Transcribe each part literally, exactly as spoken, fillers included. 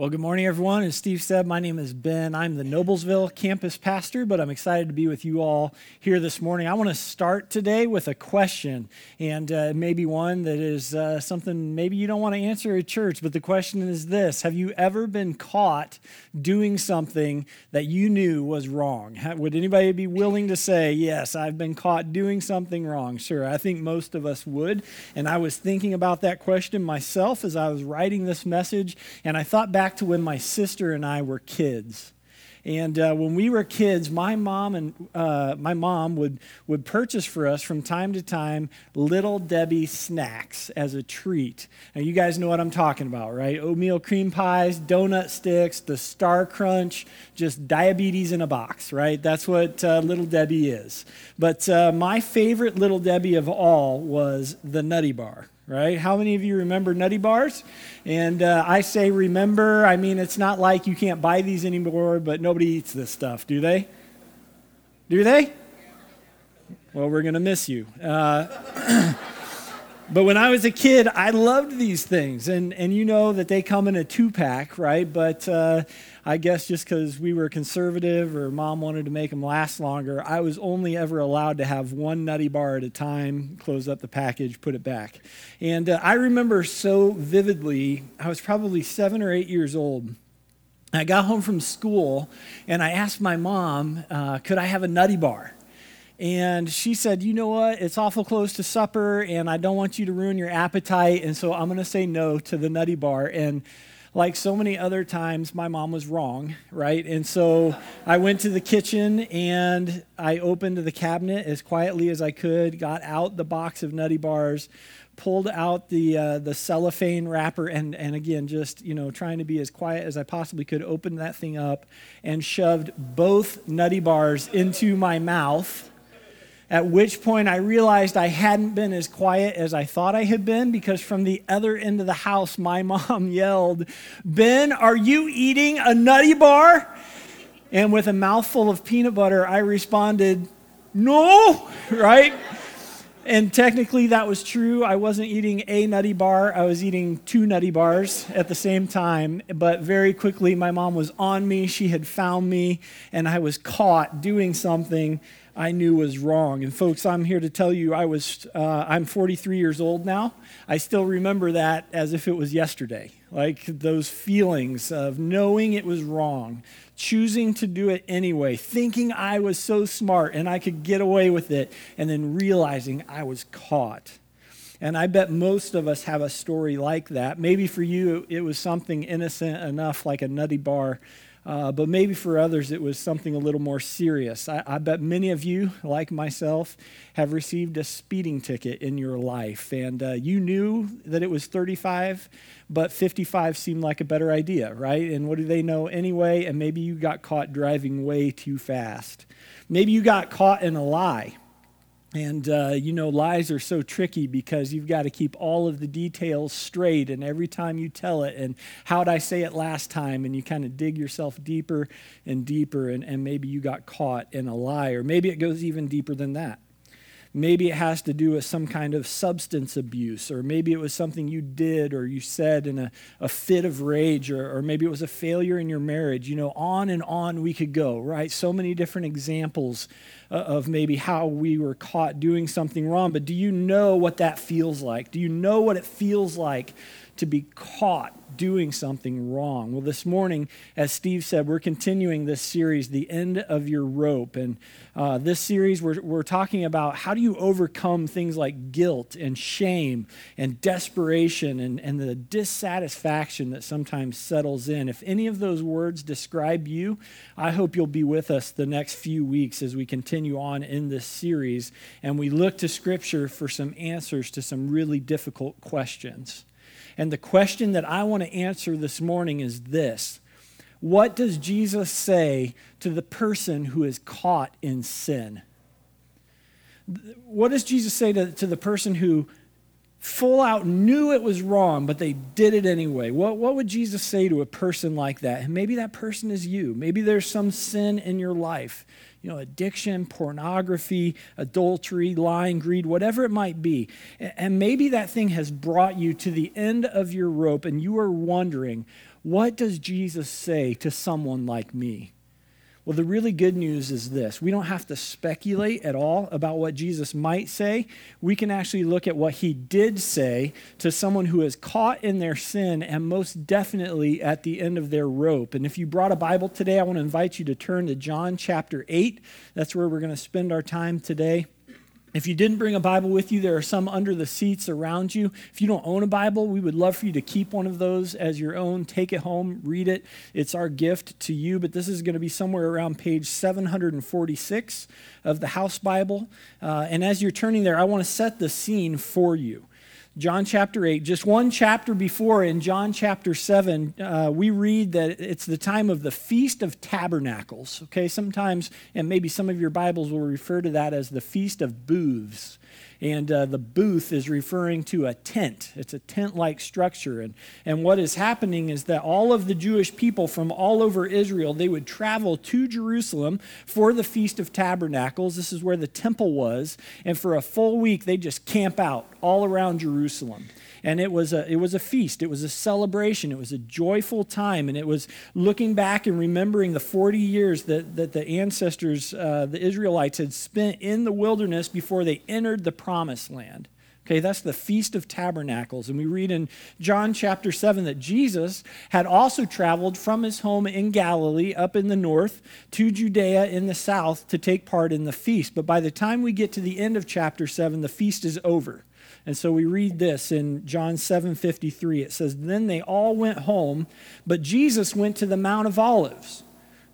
Well, good morning, everyone. As Steve said, my name is Ben. I'm the Noblesville campus pastor, but I'm excited to be with you all here this morning. I want to start today with a question, and uh, maybe one that is uh, something maybe you don't want to answer at church, but the question is this. Have you ever been caught doing something that you knew was wrong? Would anybody be willing to say, yes, I've been caught doing something wrong? Sure, I think most of us would, and I was thinking about that question myself as I was writing this message, and I thought back to when my sister and I were kids. And uh, when we were kids, my mom and uh, my mom would, would purchase for us from time to time Little Debbie snacks as a treat. Now, you guys know what I'm talking about, right? Oatmeal cream pies, donut sticks, the Star Crunch, just diabetes in a box, right? That's what uh, Little Debbie is. But uh, my favorite Little Debbie of all was the Nutty Bar. Right? How many of you remember Nutty Bars? And uh, I say remember, I mean, it's not like you can't buy these anymore, but nobody eats this stuff, do they? Do they? Well, we're going to miss you. Uh, but when I was a kid, I loved these things. And, and you know that they come in a two-pack, right? But uh, I guess just because we were conservative or mom wanted to make them last longer, I was only ever allowed to have one Nutty Bar at a time, close up the package, put it back. And uh, I remember so vividly, I was probably seven or eight years old. I got home from school, and I asked my mom, uh, could I have a Nutty Bar? And she said, you know what, it's awful close to supper, and I don't want you to ruin your appetite, and so I'm going to say no to the Nutty Bar. And like so many other times, my mom was wrong, right? And so I went to the kitchen, and I opened the cabinet as quietly as I could, got out the box of Nutty Bars, pulled out the uh, the cellophane wrapper, and, and again, just, you know, trying to be as quiet as I possibly could, opened that thing up and shoved both Nutty Bars into my mouth, at which point I realized I hadn't been as quiet as I thought I had been, because from the other end of the house, my mom yelled, "Ben, are you eating a Nutty Bar?" And with a mouthful of peanut butter, I responded, "No," right? And technically that was true. I wasn't eating a Nutty Bar. I was eating two Nutty Bars at the same time. But very quickly, my mom was on me. She had found me, and I was caught doing something I knew was wrong. And folks, I'm here to tell you, I was, uh, I'm forty-three years old now. I still remember that as if it was yesterday. Like those feelings of knowing it was wrong, choosing to do it anyway, thinking I was so smart and I could get away with it, and then realizing I was caught. And I bet most of us have a story like that. Maybe for you, it was something innocent enough like a Nutty Bar, uh, but maybe for others, it was something a little more serious. I, I bet many of you, like myself, have received a speeding ticket in your life, and uh, you knew that it was thirty-five, but fifty-five seemed like a better idea, right? And what do they know anyway? And maybe you got caught driving way too fast. Maybe you got caught in a lie. And, uh, you know, lies are so tricky because you've got to keep all of the details straight, and every time you tell it, and how'd I say it last time, and you kind of dig yourself deeper and deeper, and, and maybe you got caught in a lie, or maybe it goes even deeper than that. Maybe it has to do with some kind of substance abuse, or maybe it was something you did or you said in a, a fit of rage, or, or maybe it was a failure in your marriage. You know, on and on we could go, right? So many different examples uh, of maybe how we were caught doing something wrong. But do you know what that feels like? Do you know what it feels like to be caught doing something wrong? Well, this morning, as Steve said, we're continuing this series, The End of Your Rope. And uh, this series, we're, we're talking about how do you overcome things like guilt and shame and desperation and, and the dissatisfaction that sometimes settles in. If any of those words describe you, I hope you'll be with us the next few weeks as we continue on in this series and we look to Scripture for some answers to some really difficult questions. And the question that I want to answer this morning is this. What does Jesus say to the person who is caught in sin? What does Jesus say to, to the person who full out knew it was wrong, but they did it anyway? What, what would Jesus say to a person like that? And maybe that person is you. Maybe there's some sin in your life. You know, addiction, pornography, adultery, lying, greed, whatever it might be. And maybe that thing has brought you to the end of your rope, and you are wondering, What does Jesus say to someone like me? Well, the really good news is this. We don't have to speculate at all about what Jesus might say. We can actually look at what he did say to someone who is caught in their sin and most definitely at the end of their rope. And if you brought a Bible today, I want to invite you to turn to John chapter eight. That's where we're going to spend our time today. If you didn't bring a Bible with you, there are some under the seats around you. If you don't own a Bible, we would love for you to keep one of those as your own. Take it home, read it. It's our gift to you, but this is going to be somewhere around page seven forty-six of the House Bible. Uh, and as you're turning there, I want to set the scene for you. John chapter eight, just one chapter before in John chapter seven, uh, we read that it's the time of the Feast of Tabernacles, okay? Sometimes, and maybe some of your Bibles will refer to that as the Feast of Booths. And uh, the booth is referring to a tent. It's a tent-like structure. And, and what is happening is that all of the Jewish people from all over Israel, they would travel to Jerusalem for the Feast of Tabernacles. This is where the temple was. And for a full week, they just camp out all around Jerusalem. And it was a it was a feast. It was a celebration. It was a joyful time. And it was looking back and remembering the forty years that, that the ancestors, uh, the Israelites, had spent in the wilderness before they entered the promised land. Okay, that's the Feast of Tabernacles. And we read in John chapter seven that Jesus had also traveled from his home in Galilee up in the north to Judea in the south to take part in the feast. But by the time we get to the end of chapter seven, the feast is over. And so we read this in John seven fifty-three. It says, "Then they all went home, but Jesus went to the Mount of Olives."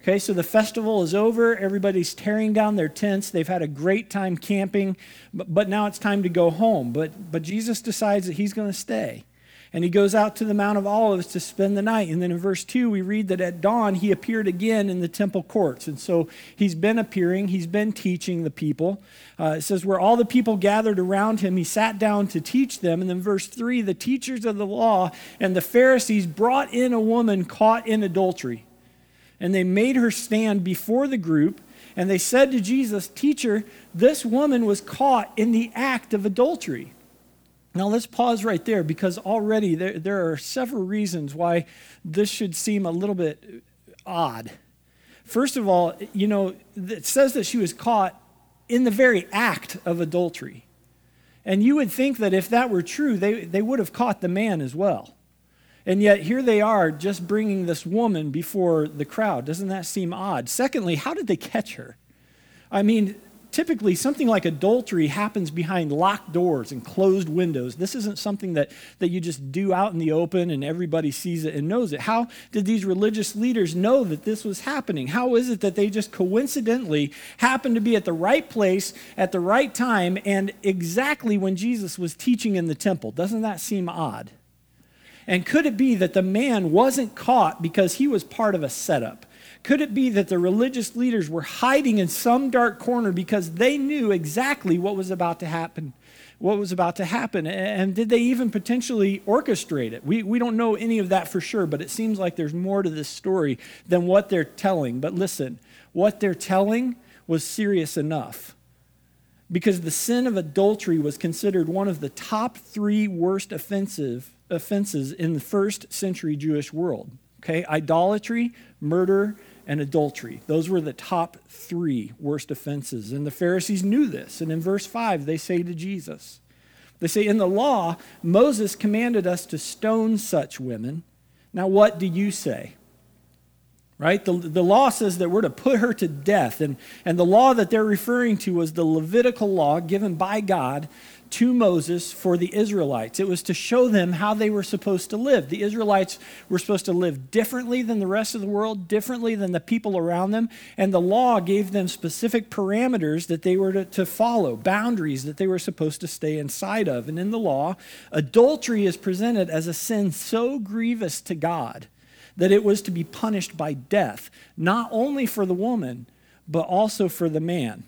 Okay, so the festival is over. Everybody's tearing down their tents. They've had a great time camping, but, but now it's time to go home. But, but Jesus decides that he's going to stay. And he goes out to the Mount of Olives to spend the night. And then in verse two, we read that at dawn, he appeared again in the temple courts. And so he's been appearing. He's been teaching the people. Uh, it says, where all the people gathered around him, he sat down to teach them. And then verse three, the teachers of the law and the Pharisees brought in a woman caught in adultery. And they made her stand before the group. And they said to Jesus, "Teacher, this woman was caught in the act of adultery." Now let's pause right there, because already there, there are several reasons why this should seem a little bit odd. First of all, you know, it says that she was caught in the very act of adultery. And you would think that if that were true, they, they would have caught the man as well. And yet here they are just bringing this woman before the crowd. Doesn't that seem odd? Secondly, how did they catch her? I mean, typically, something like adultery happens behind locked doors and closed windows. This isn't something that, that you just do out in the open and everybody sees it and knows it. How did these religious leaders know that this was happening? How is it that they just coincidentally happened to be at the right place at the right time and exactly when Jesus was teaching in the temple? Doesn't that seem odd? And could it be that the man wasn't caught because he was part of a setup? Could it be that the religious leaders were hiding in some dark corner because they knew exactly what was about to happen? What was about to happen? And did they even potentially orchestrate it? We, we don't know any of that for sure, but it seems like there's more to this story than what they're telling. But listen, what they're telling was serious enough, because the sin of adultery was considered one of the top three worst offensive, offenses in the first century Jewish world. Okay, idolatry, murder, and adultery. Those were the top three worst offenses. And the Pharisees knew this. And in verse five, they say to Jesus, they say, "In the law, Moses commanded us to stone such women. Now what do you say?" Right? The, the law says that we're to put her to death. And, and the law that they're referring to was the Levitical law given by God to Moses for the Israelites. It was to show them how they were supposed to live. The Israelites were supposed to live differently than the rest of the world, differently than the people around them, and the law gave them specific parameters that they were to, to follow, boundaries that they were supposed to stay inside of. And in the law, adultery is presented as a sin so grievous to God that it was to be punished by death, not only for the woman, but also for the man.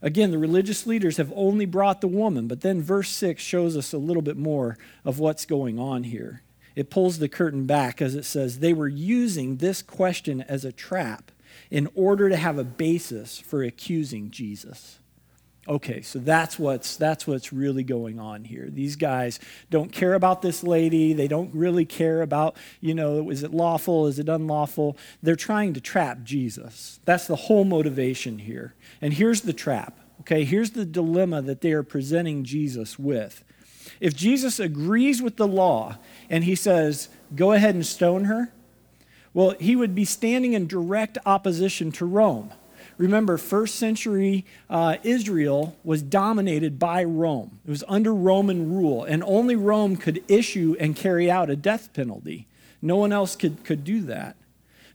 Again, the religious leaders have only brought the woman, but then verse six shows us a little bit more of what's going on here. It pulls the curtain back, as it says, they were using this question as a trap in order to have a basis for accusing Jesus. Okay, so that's what's that's what's really going on here. These guys don't care about this lady. They don't really care about, you know, is it lawful? Is it unlawful? They're trying to trap Jesus. That's the whole motivation here. And here's the trap, okay? Here's the dilemma that they are presenting Jesus with. If Jesus agrees with the law and he says, go ahead and stone her, well, he would be standing in direct opposition to Rome. Remember, first century uh, Israel was dominated by Rome. It was under Roman rule, and only Rome could issue and carry out a death penalty. No one else could, could do that.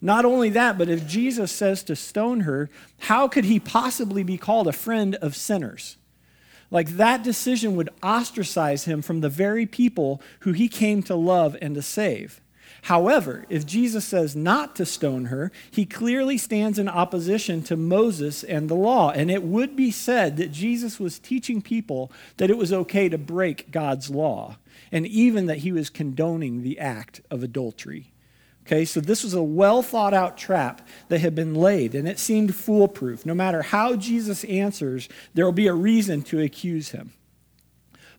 Not only that, but if Jesus says to stone her, how could he possibly be called a friend of sinners? Like, that decision would ostracize him from the very people who he came to love and to save. However, if Jesus says not to stone her, he clearly stands in opposition to Moses and the law. And it would be said that Jesus was teaching people that it was okay to break God's law, and even that he was condoning the act of adultery. Okay, so this was a well-thought-out trap that had been laid, and it seemed foolproof. No matter how Jesus answers, there will be a reason to accuse him.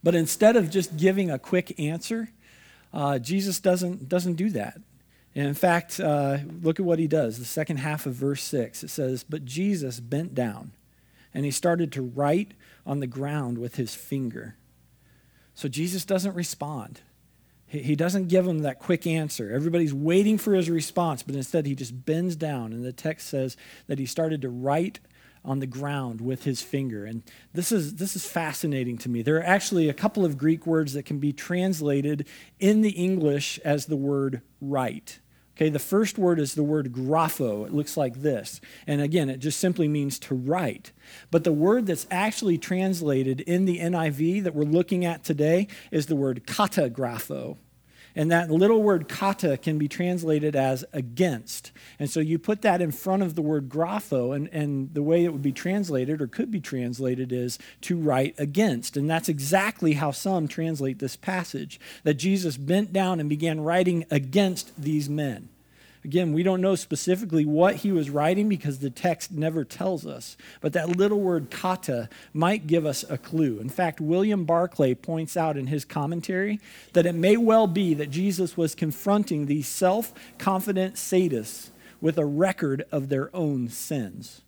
But instead of just giving a quick answer, Uh, Jesus doesn't doesn't do that. And in fact, uh, look at what he does. The second half of verse six, it says, "But Jesus bent down, and he started to write on the ground with his finger." So Jesus doesn't respond. He, he doesn't give him that quick answer. Everybody's waiting for his response, but instead he just bends down. And the text says that he started to write on the ground with his finger. And this is this is fascinating to me. There are actually a couple of Greek words that can be translated in the English as the word write. Okay, the first word is the word grapho. It looks like this. And again, it just simply means to write. But the word that's actually translated in the N I V that we're looking at today is the word katagrapho. And that little word kata can be translated as against. And so you put that in front of the word grapho, and, and the way it would be translated or could be translated is to write against. And that's exactly how some translate this passage, that Jesus bent down and began writing against these men. Again, we don't know specifically what he was writing because the text never tells us, but that little word kata might give us a clue. In fact, William Barclay points out in his commentary that it may well be that Jesus was confronting these self-confident sadists with a record of their own sins.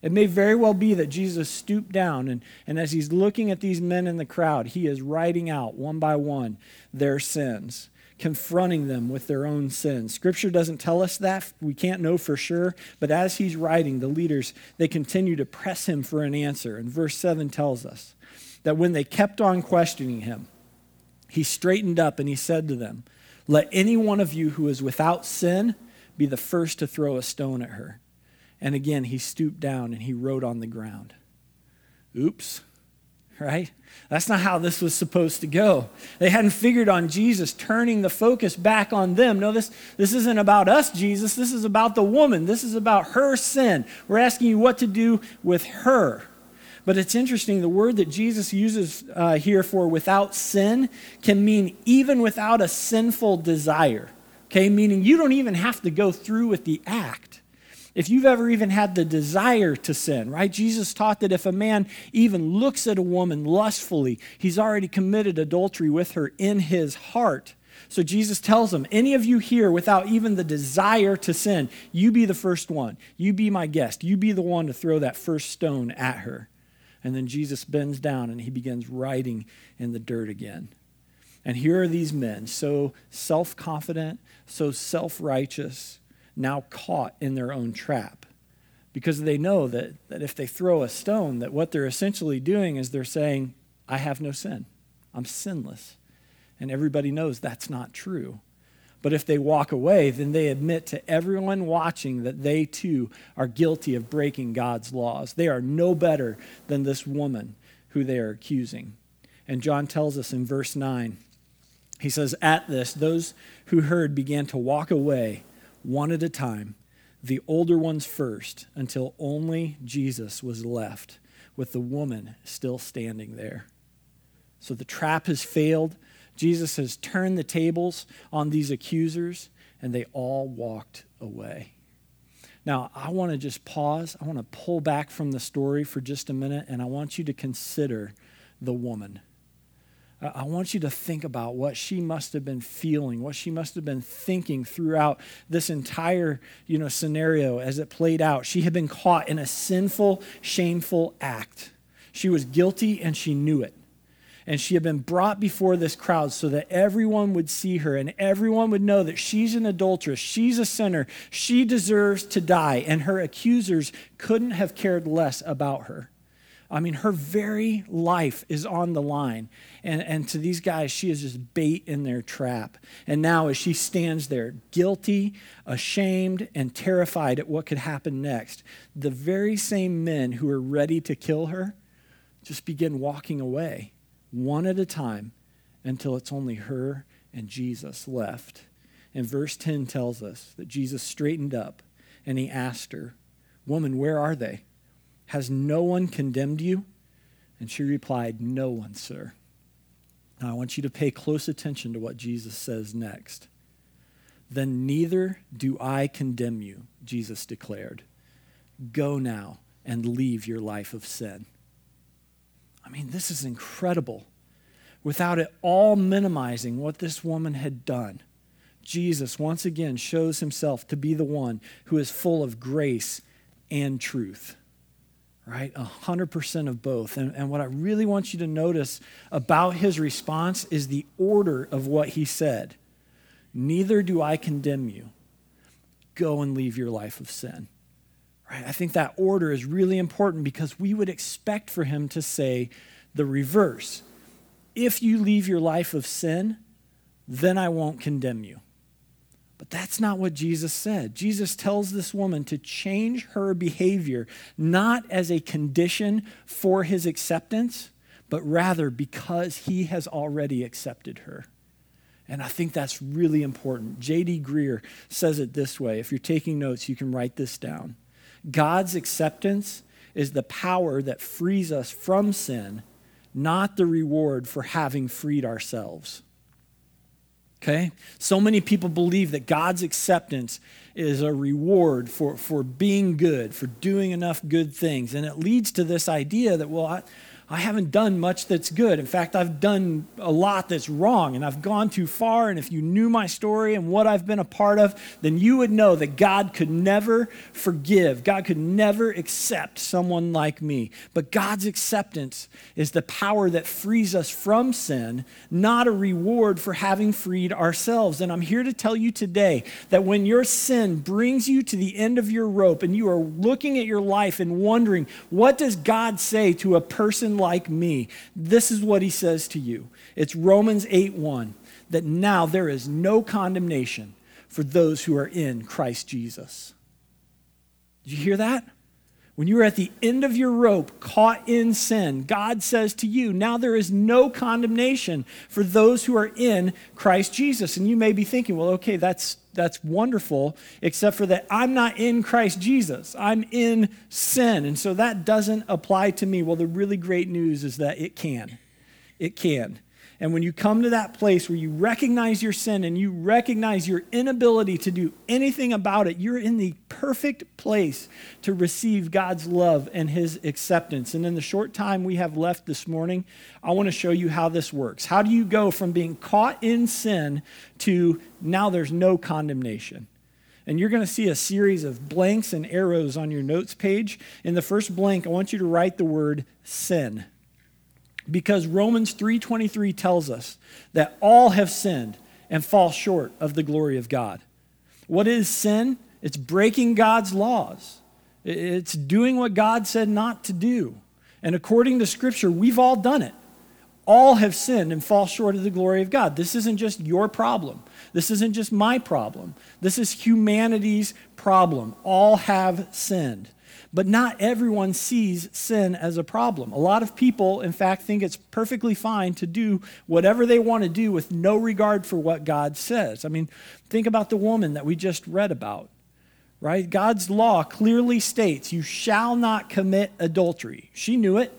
It may very well be that Jesus stooped down, and, and as he's looking at these men in the crowd, he is writing out one by one their sins, confronting them with their own sins. Scripture doesn't tell us that. We can't know for sure. But as he's writing, the leaders, they continue to press him for an answer. And verse seven tells us that when they kept on questioning him, he straightened up and he said to them, "Let any one of you who is without sin be the first to throw a stone at her." And again, he stooped down and he wrote on the ground. Oops. Right? That's not how this was supposed to go. They hadn't figured on Jesus turning the focus back on them. No, this, this isn't about us, Jesus. This is about the woman. This is about her sin. We're asking you what to do with her. But it's interesting, the word that Jesus uses uh, here for without sin can mean even without a sinful desire. Okay, meaning you don't even have to go through with the act. If you've ever even had the desire to sin, right? Jesus taught that if a man even looks at a woman lustfully, he's already committed adultery with her in his heart. So Jesus tells them, any of you here without even the desire to sin, you be the first one. You be my guest. You be the one to throw that first stone at her. And then Jesus bends down and he begins writing in the dirt again. And here are these men, so self-confident, so self-righteous, now caught in their own trap, because they know that, that if they throw a stone, that what they're essentially doing is they're saying, I have no sin. I'm sinless. And everybody knows that's not true. But if they walk away, then they admit to everyone watching that they too are guilty of breaking God's laws. They are no better than this woman who they are accusing. And John tells us in verse nine, he says, "At this, those who heard began to walk away, one at a time, the older ones first, until only Jesus was left, with the woman still standing there." So the trap has failed. Jesus has turned the tables on these accusers, and they all walked away. Now, I want to just pause. I want to pull back from the story for just a minute, and I want you to consider the woman. I want you to think about what she must have been feeling, what she must have been thinking throughout this entire, you know, scenario as it played out. She had been caught in a sinful, shameful act. She was guilty and she knew it. And she had been brought before this crowd so that everyone would see her and everyone would know that she's an adulteress, she's a sinner, she deserves to die, and her accusers couldn't have cared less about her. I mean, her very life is on the line. And, and to these guys, she is just bait in their trap. And now as she stands there, guilty, ashamed, and terrified at what could happen next, the very same men who are ready to kill her just begin walking away, one at a time, until it's only her and Jesus left. And verse ten tells us that Jesus straightened up and he asked her, "Woman, where are they? Has no one condemned you?" And she replied, "No one, sir." Now I want you to pay close attention to what Jesus says next. "Then neither do I condemn you," Jesus declared. "Go now and leave your life of sin." I mean, this is incredible. Without at all minimizing what this woman had done, Jesus once again shows himself to be the one who is full of grace and truth. Right? A hundred percent of both. And, and what I really want you to notice about his response is the order of what he said. "Neither do I condemn you. Go and leave your life of sin." Right? I think that order is really important because we would expect for him to say the reverse. "If you leave your life of sin, then I won't condemn you." But that's not what Jesus said. Jesus tells this woman to change her behavior, not as a condition for his acceptance, but rather because he has already accepted her. And I think that's really important. J D Greer says it this way. If you're taking notes, you can write this down. "God's acceptance is the power that frees us from sin, not the reward for having freed ourselves." Okay? So many people believe that God's acceptance is a reward for, for being good, for doing enough good things. And it leads to this idea that, well, I, I haven't done much that's good. In fact, I've done a lot that's wrong, and I've gone too far. And if you knew my story and what I've been a part of, then you would know that God could never forgive. God could never accept someone like me. But God's acceptance is the power that frees us from sin, not a reward for having freed ourselves. And I'm here to tell you today that when your sin brings you to the end of your rope and you are looking at your life and wondering, what does God say to a person like me? This is what he says to you. It's Romans eight one, that now there is no condemnation for those who are in Christ Jesus. Did you hear that? When you are at the end of your rope, caught in sin, God says to you, now there is no condemnation for those who are in Christ Jesus. And you may be thinking, well, okay, that's that's wonderful, except for that I'm not in Christ Jesus. I'm in sin, and so that doesn't apply to me. Well, the really great news is that it can. It can. And when you come to that place where you recognize your sin and you recognize your inability to do anything about it, you're in the perfect place to receive God's love and his acceptance. And in the short time we have left this morning, I want to show you how this works. How do you go from being caught in sin to now there's no condemnation? And you're going to see a series of blanks and arrows on your notes page. In the first blank, I want you to write the word sin. Because Romans three twenty-three tells us that all have sinned and fall short of the glory of God. What is sin? It's breaking God's laws. It's doing what God said not to do. And according to Scripture, we've all done it. All have sinned and fall short of the glory of God. This isn't just your problem. This isn't just my problem. This is humanity's problem. All have sinned. But not everyone sees sin as a problem. A lot of people, in fact, think it's perfectly fine to do whatever they want to do with no regard for what God says. I mean, think about the woman that we just read about, right? God's law clearly states, you shall not commit adultery. She knew it.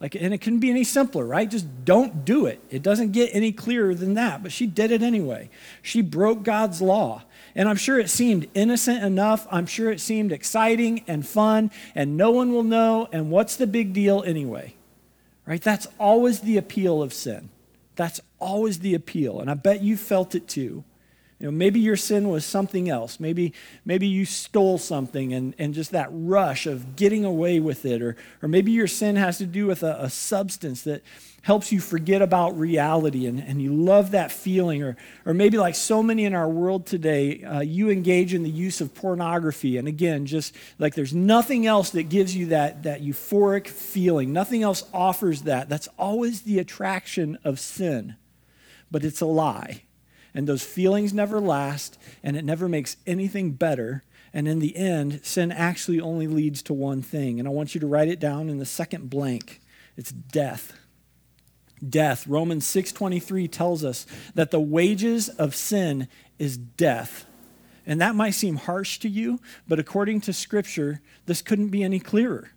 Like, and it couldn't be any simpler, right? Just don't do it. It doesn't get any clearer than that, but she did it anyway. She broke God's law. And I'm sure it seemed innocent enough. I'm sure it seemed exciting and fun, and no one will know, and what's the big deal anyway? Right? That's always the appeal of sin. That's always the appeal, and I bet you felt it too. You know, maybe your sin was something else. Maybe maybe you stole something, and, and just that rush of getting away with it, or, or maybe your sin has to do with a, a substance that helps you forget about reality, and, and you love that feeling, or, or maybe like so many in our world today, uh, you engage in the use of pornography, and again, just like there's nothing else that gives you that, that euphoric feeling. Nothing else offers that. That's always the attraction of sin, but it's a lie. And those feelings never last, and it never makes anything better. And in the end, sin actually only leads to one thing. And I want you to write it down in the second blank. It's death. Death. Romans six twenty-three tells us that the wages of sin is death. And that might seem harsh to you, but according to Scripture, this couldn't be any clearer.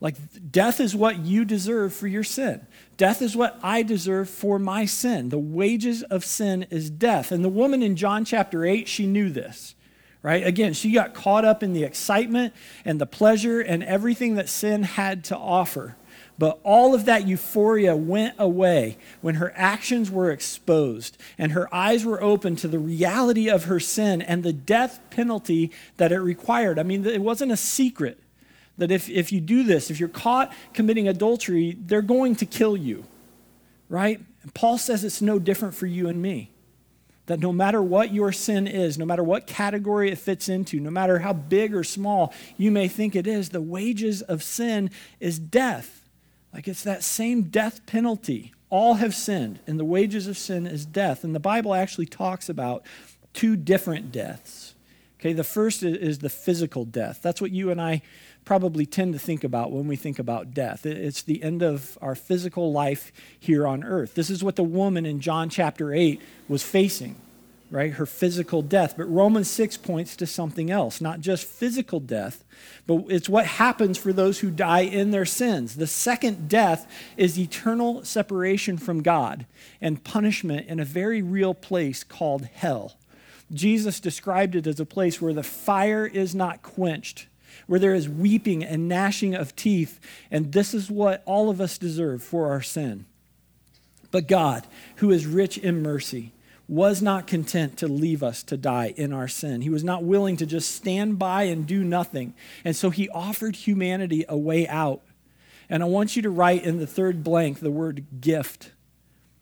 Like, death is what you deserve for your sin. Death is what I deserve for my sin. The wages of sin is death. And the woman in John chapter eight, she knew this, right? Again, she got caught up in the excitement and the pleasure and everything that sin had to offer. But all of that euphoria went away when her actions were exposed and her eyes were open to the reality of her sin and the death penalty that it required. I mean, it wasn't a secret. That if, if you do this, if you're caught committing adultery, they're going to kill you, right? And Paul says it's no different for you and me. That no matter what your sin is, no matter what category it fits into, no matter how big or small you may think it is, the wages of sin is death. Like, it's that same death penalty. All have sinned, and the wages of sin is death. And the Bible actually talks about two different deaths. Okay, the first is the physical death. That's what you and I probably tend to think about when we think about death. It's the end of our physical life here on earth. This is what the woman in John chapter eight was facing, right? Her physical death. But Romans six points to something else, not just physical death, but it's what happens for those who die in their sins. The second death is eternal separation from God and punishment in a very real place called hell. Jesus described it as a place where the fire is not quenched, where there is weeping and gnashing of teeth, and this is what all of us deserve for our sin. But God, who is rich in mercy, was not content to leave us to die in our sin. He was not willing to just stand by and do nothing, and so he offered humanity a way out. And I want you to write in the third blank the word gift.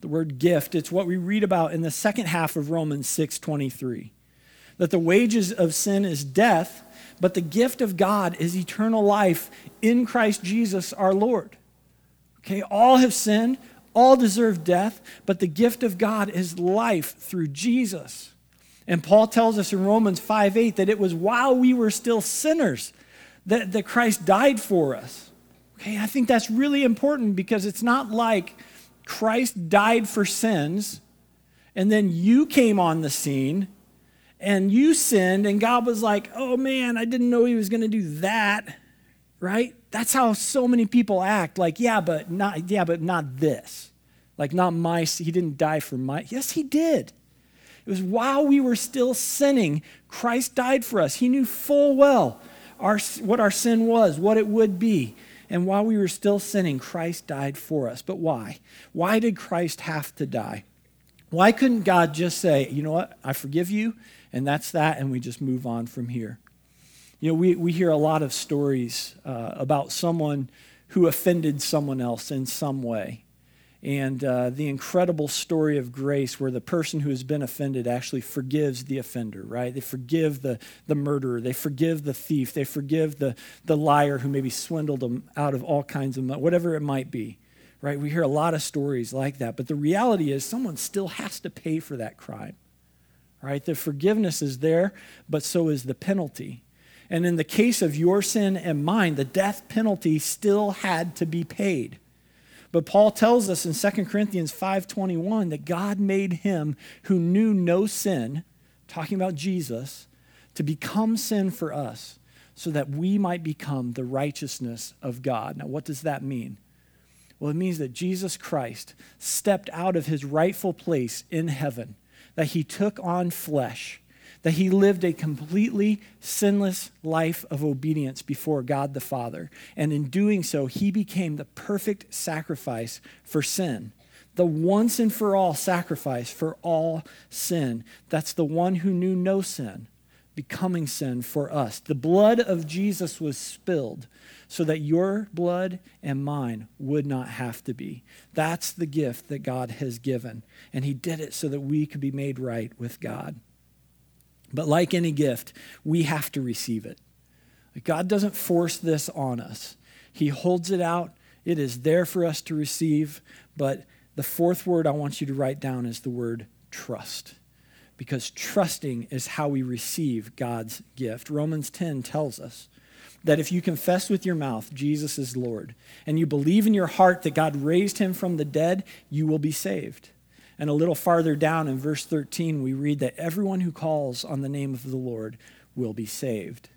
The word gift, it's what we read about in the second half of Romans six twenty-three, that the wages of sin is death, but the gift of God is eternal life in Christ Jesus our Lord. Okay, all have sinned, all deserve death, but the gift of God is life through Jesus. And Paul tells us in Romans five eight that it was while we were still sinners that, that Christ died for us. Okay, I think that's really important, because it's not like Christ died for sins and then you came on the scene and you sinned, and God was like, oh man, I didn't know he was going to do that, right? That's how so many people act. Like, yeah, but not, yeah, but not this. Like, not my, he didn't die for my, yes, he did. It was while we were still sinning, Christ died for us. He knew full well our, what our sin was, what it would be. And while we were still sinning, Christ died for us. But why? Why did Christ have to die? Why couldn't God just say, you know what, I forgive you, and that's that, and we just move on from here? You know, we, we hear a lot of stories uh, about someone who offended someone else in some way, and uh, the incredible story of grace where the person who has been offended actually forgives the offender, right? They forgive the, the murderer. They forgive the thief. They forgive the, the liar who maybe swindled them out of all kinds of money, whatever it might be. Right? We hear a lot of stories like that, but the reality is someone still has to pay for that crime, right? The forgiveness is there, but so is the penalty. And in the case of your sin and mine, the death penalty still had to be paid. But Paul tells us in Second Corinthians five twenty-one that God made him who knew no sin, talking about Jesus, to become sin for us so that we might become the righteousness of God. Now, what does that mean? Well, it means that Jesus Christ stepped out of his rightful place in heaven, that he took on flesh, that he lived a completely sinless life of obedience before God the Father. And in doing so, he became the perfect sacrifice for sin, the once and for all sacrifice for all sin. That's the one who knew no sin becoming sin for us. The blood of Jesus was spilled so that your blood and mine would not have to be. That's the gift that God has given. And he did it so that we could be made right with God. But like any gift, we have to receive it. God doesn't force this on us. He holds it out. It is there for us to receive. But the fourth word I want you to write down is the word trust, because trusting is how we receive God's gift. Romans ten tells us that if you confess with your mouth Jesus is Lord, and you believe in your heart that God raised him from the dead, you will be saved. And a little farther down in verse thirteen, we read that everyone who calls on the name of the Lord will be saved.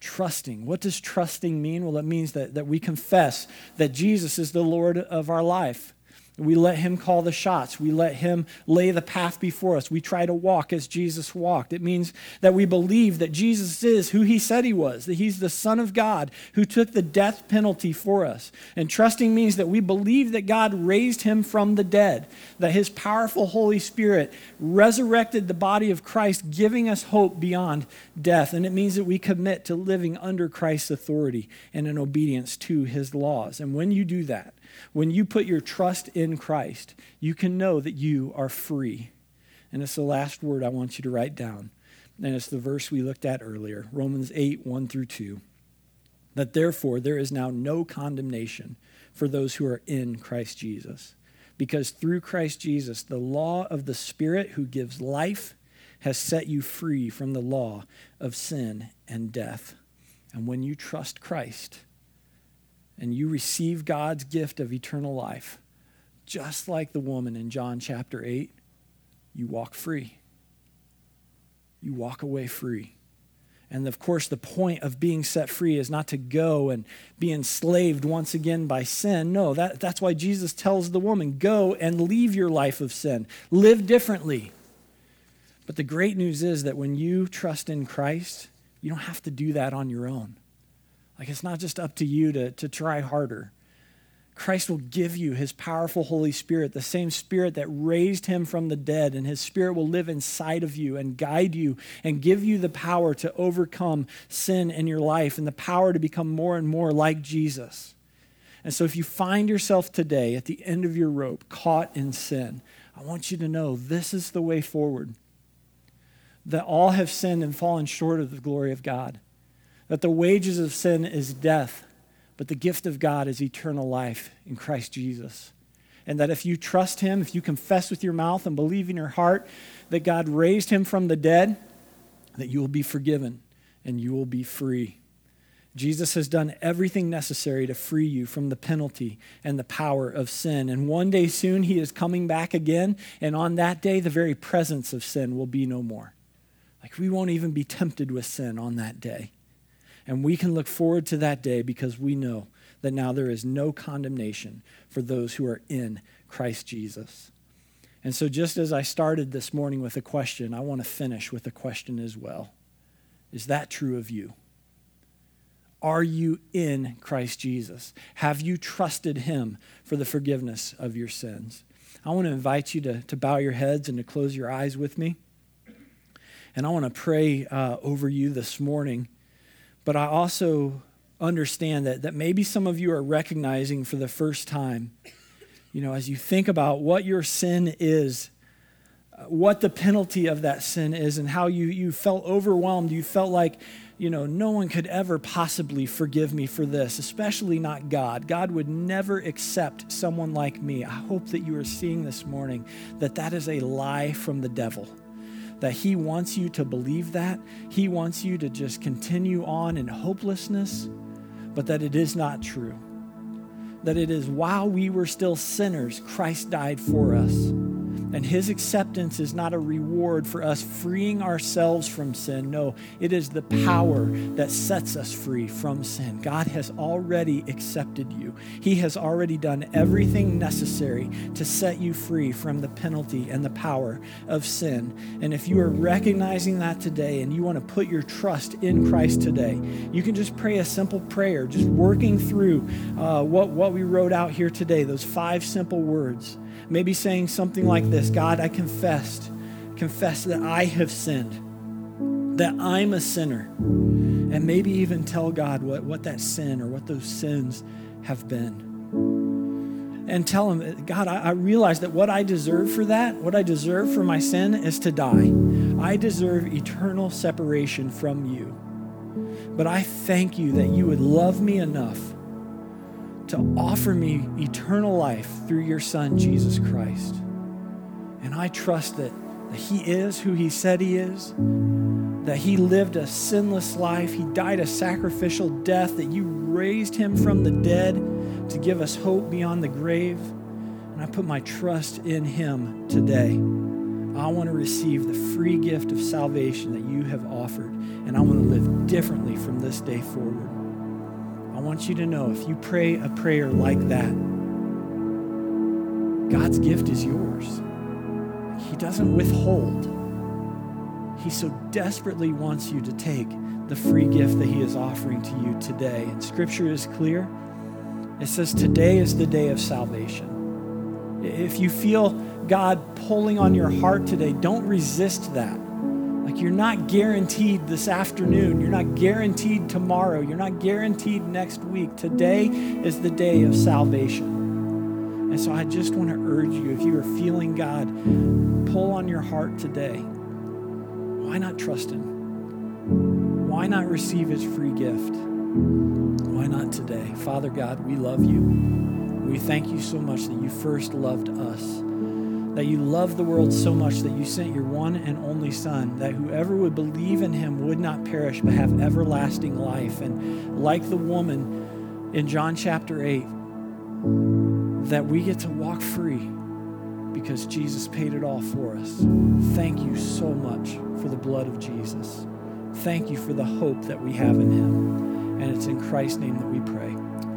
Trusting. What does trusting mean? Well, it means that, that we confess that Jesus is the Lord of our life. We let him call the shots. We let him lay the path before us. We try to walk as Jesus walked. It means that we believe that Jesus is who he said he was, that he's the Son of God who took the death penalty for us. And trusting means that we believe that God raised him from the dead, that his powerful Holy Spirit resurrected the body of Christ, giving us hope beyond death. And it means that we commit to living under Christ's authority and in obedience to his laws. And when you do that, when you put your trust in Christ, you can know that you are free. And it's the last word I want you to write down. And it's the verse we looked at earlier, Romans eight, one through two. That therefore there is now no condemnation for those who are in Christ Jesus. Because through Christ Jesus, the law of the Spirit who gives life has set you free from the law of sin and death. And when you trust Christ, and you receive God's gift of eternal life, just like the woman in John chapter eight, you walk free. You walk away free. And of course, the point of being set free is not to go and be enslaved once again by sin. No, that, that's why Jesus tells the woman, go and leave your life of sin. Live differently. But the great news is that when you trust in Christ, you don't have to do that on your own. Like, it's not just up to you to, to try harder. Christ will give you his powerful Holy Spirit, the same Spirit that raised him from the dead, and his Spirit will live inside of you and guide you and give you the power to overcome sin in your life and the power to become more and more like Jesus. And so if you find yourself today at the end of your rope caught in sin, I want you to know this is the way forward. That all have sinned and fallen short of the glory of God. That the wages of sin is death, but the gift of God is eternal life in Christ Jesus. And that if you trust him, if you confess with your mouth and believe in your heart that God raised him from the dead, that you will be forgiven and you will be free. Jesus has done everything necessary to free you from the penalty and the power of sin. And one day soon he is coming back again, and on that day the very presence of sin will be no more. Like, we won't even be tempted with sin on that day. And we can look forward to that day because we know that now there is no condemnation for those who are in Christ Jesus. And so just as I started this morning with a question, I want to finish with a question as well. Is that true of you? Are you in Christ Jesus? Have you trusted him for the forgiveness of your sins? I want to invite you to, to bow your heads and to close your eyes with me. And I want to pray uh, over you this morning. But I also understand that, that maybe some of you are recognizing for the first time, you know, as you think about what your sin is, what the penalty of that sin is, and how you, you felt overwhelmed. You felt like, you know, no one could ever possibly forgive me for this, especially not God. God would never accept someone like me. I hope that you are seeing this morning that that is a lie from the devil. That he wants you to believe that. He wants you to just continue on in hopelessness, but that it is not true. That it is while we were still sinners, Christ died for us. And his acceptance is not a reward for us freeing ourselves from sin. No, it is the power that sets us free from sin. God has already accepted you. He has already done everything necessary to set you free from the penalty and the power of sin. And if you are recognizing that today and you want to put your trust in Christ today, you can just pray a simple prayer, just working through uh, what, what we wrote out here today, those five simple words. Maybe saying something like this: God, I confessed, confess that I have sinned, that I'm a sinner. And maybe even tell God what, what that sin or what those sins have been. And tell him, God, I, I realize that what I deserve for that, what I deserve for my sin is to die. I deserve eternal separation from you. But I thank you that you would love me enough to offer me eternal life through your Son, Jesus Christ. And I trust that, that he is who he said he is, that he lived a sinless life, he died a sacrificial death, that you raised him from the dead to give us hope beyond the grave. And I put my trust in him today. I want to receive the free gift of salvation that you have offered, and I want to live differently from this day forward. I want you to know, if you pray a prayer like that, God's gift is yours. He doesn't withhold. He so desperately wants you to take the free gift that he is offering to you today. And Scripture is clear. It says today is the day of salvation. If you feel God pulling on your heart today, don't resist that. Like, you're not guaranteed this afternoon. You're not guaranteed tomorrow. You're not guaranteed next week. Today is the day of salvation. And so I just want to urge you, if you are feeling God pull on your heart today, why not trust him? Why not receive his free gift? Why not today? Father God, we love you. We thank you so much that you first loved us, that you love the world so much that you sent your one and only Son, that whoever would believe in him would not perish but have everlasting life. And like the woman in John chapter eight, that we get to walk free because Jesus paid it all for us. Thank you so much for the blood of Jesus. Thank you for the hope that we have in him. And it's in Christ's name that we pray.